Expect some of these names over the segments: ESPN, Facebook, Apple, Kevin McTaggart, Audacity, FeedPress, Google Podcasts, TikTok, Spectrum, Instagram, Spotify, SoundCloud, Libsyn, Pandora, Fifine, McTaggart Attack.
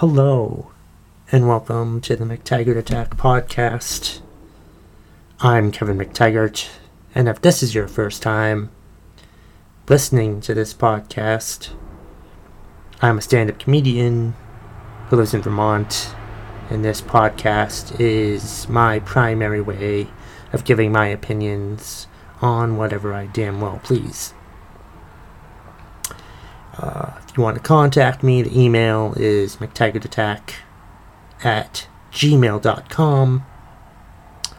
Hello, and welcome to the McTaggart Attack podcast. I'm Kevin McTaggart, and if this is your first time listening to this podcast, I'm a stand-up comedian who lives in Vermont, and this podcast is my primary way of giving my opinions on whatever I damn well please. If you want to contact me, the email is mctaggartattack@gmail.com. You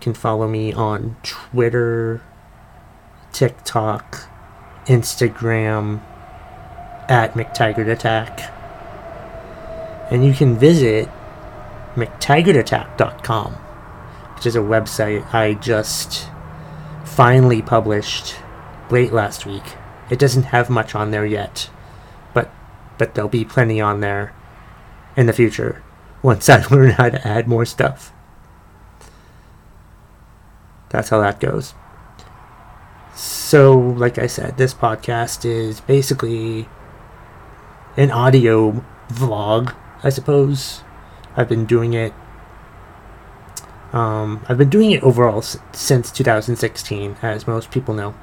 can follow me on Twitter, TikTok, Instagram, @McTaggartAttack. And you can visit McTaggartAttack.com, which is a website I just finally published late last week. It doesn't have much on there yet, but there'll be plenty on there in the future once I learn how to add more stuff. That's how that goes. So, like I said, this podcast is basically an audio vlog, I suppose. I've been doing it overall since 2016, as most people know.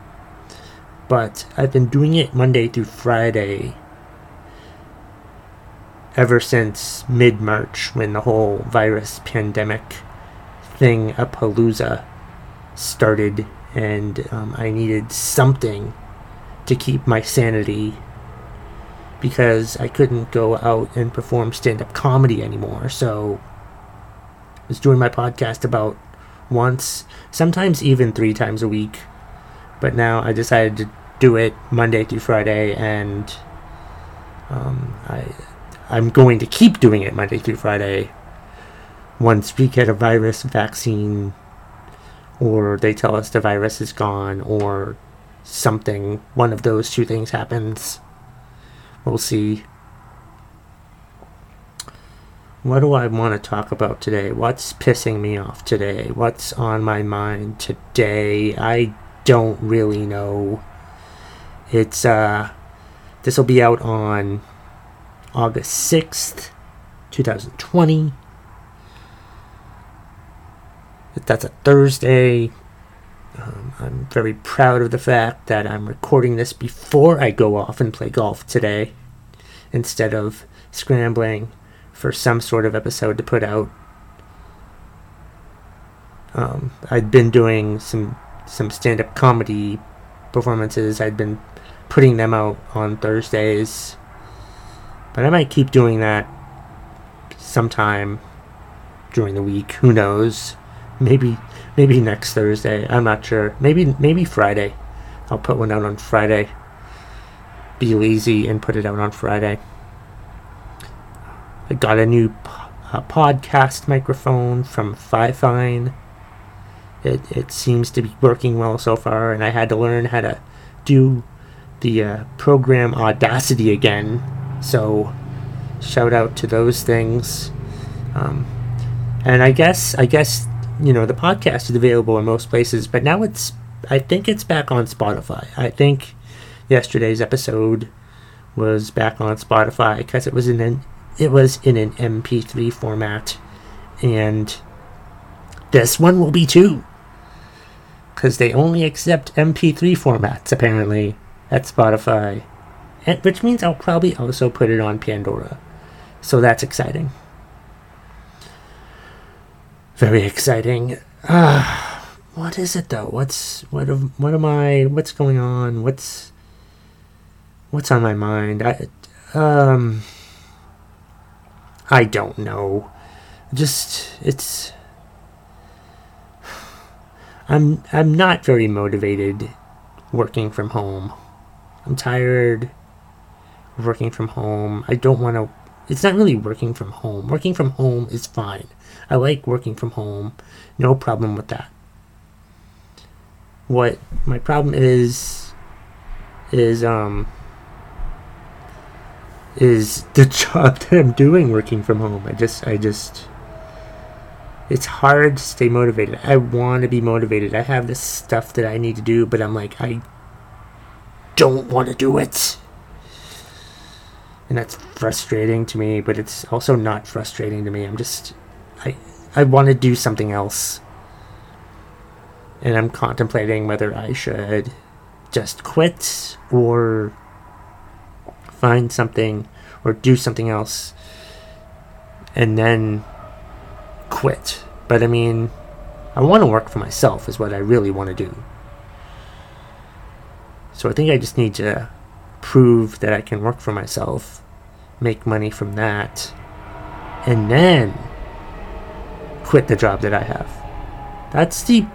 But I've been doing it Monday through Friday ever since mid-March, when the whole virus pandemic thing-a-palooza started, and I needed something to keep my sanity because I couldn't go out and perform stand-up comedy anymore. So I was doing my podcast about once, sometimes even 3 times a week. But now I decided to do it Monday through Friday, and I'm going to keep doing it Monday through Friday once we get a virus vaccine, or they tell us the virus is gone, or something. One of those 2 things happens. We'll see. What do I want to talk about today? What's pissing me off today? What's on my mind today? I don't really know. It's this will be out on August 6th, 2020. That's a Thursday. I'm very proud of the fact that I'm recording this before I go off and play golf today, instead of scrambling for some sort of episode to put out. I've been doing some stand-up comedy performances. I'd been putting them out on Thursdays, but I might keep doing that sometime during the week. Who knows? Maybe next Thursday. I'm not sure. Maybe Friday. I'll put one out on Friday. Be lazy and put it out on Friday. I got a new podcast microphone from Fifine. It seems to be working well so far, and I had to learn how to do the program Audacity again, so shout out to those things. And I guess you know, the podcast is available in most places, but now I think it's back on Spotify. I think yesterday's episode was back on Spotify because it was in an MP3 format, and this one will be too, because they only accept MP3 formats, apparently, at Spotify. Which means I'll probably also put it on Pandora. So that's exciting. Very exciting. What is it, though? What's going on? What's on my mind? I don't know. I'm not very motivated working from home. I'm tired working from home. I don't want to... It's not really working from home. Working from home is fine. I like working from home. No problem with that. What my problem is the job that I'm doing working from home. I just... It's hard to stay motivated. I want to be motivated. I have this stuff that I need to do, but I'm like, I don't want to do it. and that's frustrating to me, but it's also not frustrating to me. I'm just, I want to do something else, and I'm contemplating whether I should just quit or find something or do something else and then quit. But I mean, I want to work for myself is what I really want to do. So I think I just need to prove that I can work for myself, make money from that, and then quit the job that I have. That's the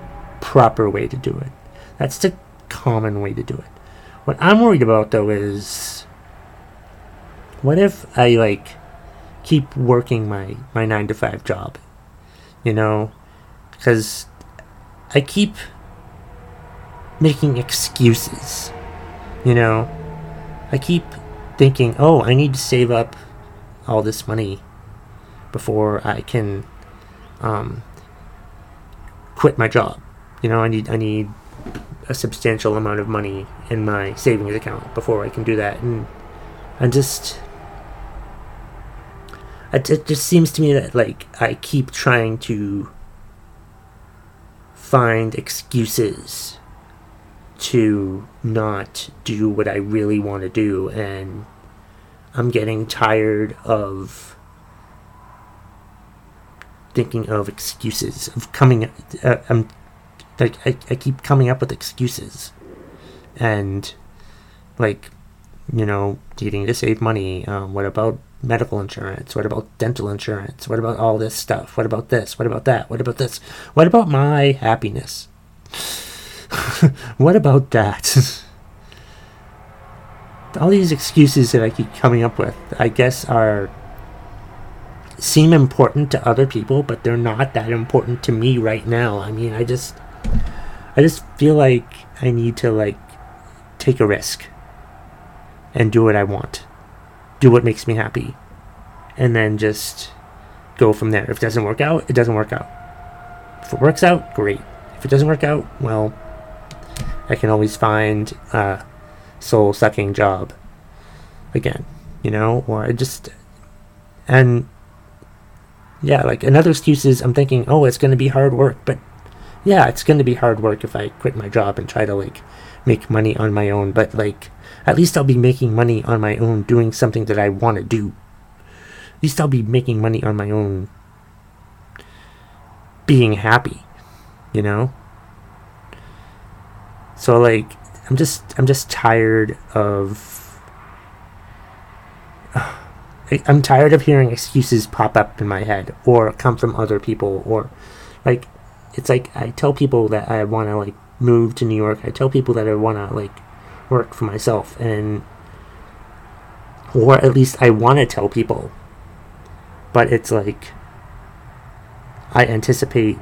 proper way to do it. That's the common way to do it. What I'm worried about, though, is what if I, keep working my 9-to-5 job, because I keep making excuses, I keep thinking, oh, I need to save up all this money before I can quit my job. I need a substantial amount of money in my savings account before I can do that. And it just seems to me that I keep trying to find excuses to not do what I really want to do, and I'm getting tired of thinking of excuses, of coming, I keep coming up with excuses, and needing to save money, what about medical insurance, what about dental insurance, what about all this stuff, what about this, what about that, what about this, what about my happiness? What about that? All these excuses that I keep coming up with, I guess, seem important to other people, but they're not that important to me right now. I mean, I just feel like I need to take a risk and do what I want, do what makes me happy, and then just go from there. If it doesn't work out, it doesn't work out. If it works out, great. If it doesn't work out, well, I can always find a soul-sucking job again, or another excuse is I'm thinking, oh, it's going to be hard work, but yeah, it's going to be hard work if I quit my job and try to make money on my own, but at least I'll be making money on my own doing something that I want to do. At least I'll be making money on my own being happy, So I'm just tired of hearing excuses pop up in my head or come from other people, or I tell people that I want to move to New York. I tell people that I want to work for myself, or at least I want to tell people. But it's I anticipate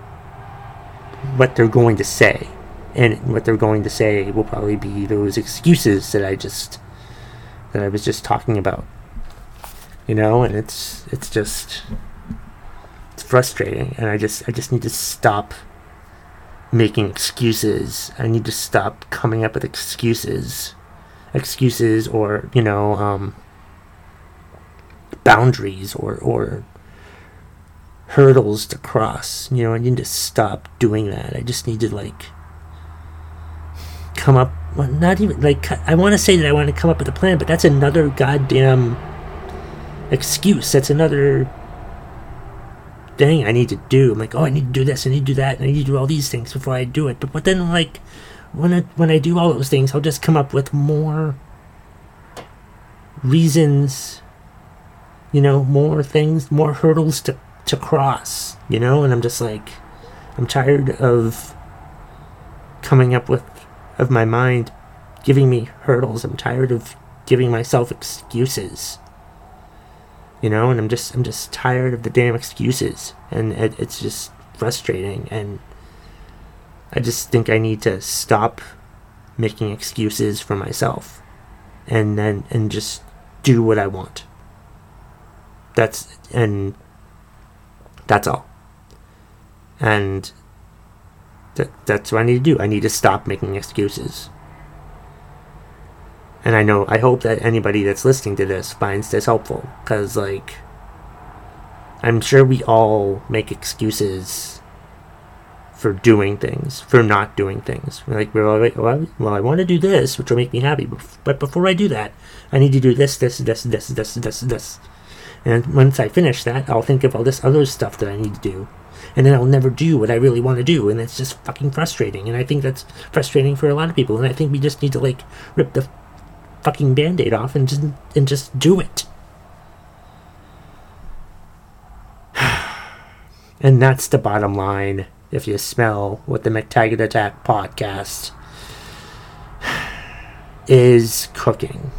what they're going to say. And what they're going to say will probably be those excuses that I was just talking about, And it's frustrating. And I just need to stop making excuses. I need to stop coming up with excuses, or boundaries or hurdles to cross. I need to stop doing that. I just need to come up, well, not even, I want to say that I want to come up with a plan, but that's another goddamn excuse. That's another thing I need to do. I'm oh, I need to do this, I need to do that, and I need to do all these things before I do it. But then, when I do all those things, I'll just come up with more reasons, more things, more hurdles to cross, And I'm just I'm tired of coming up with of my mind giving me hurdles. I'm tired of giving myself excuses, and I'm just tired of the damn excuses, and it's just frustrating, and I just think I need to stop making excuses for myself and just do what I want. That's all. And that's what I need to do. I need to stop making excuses. And I hope that anybody that's listening to this finds this helpful, because, like, I'm sure we all make excuses for doing things, for not doing things. We're like, well, I want to do this, which will make me happy, but before I do that, I need to do this. And once I finish that, I'll think of all this other stuff that I need to do. And then I'll never do what I really want to do, and it's just fucking frustrating. And I think that's frustrating for a lot of people, and I think we just need to, like, rip the fucking Band-Aid off and just do it. And that's the bottom line, if you smell what the McTaggart Attack podcast is cooking.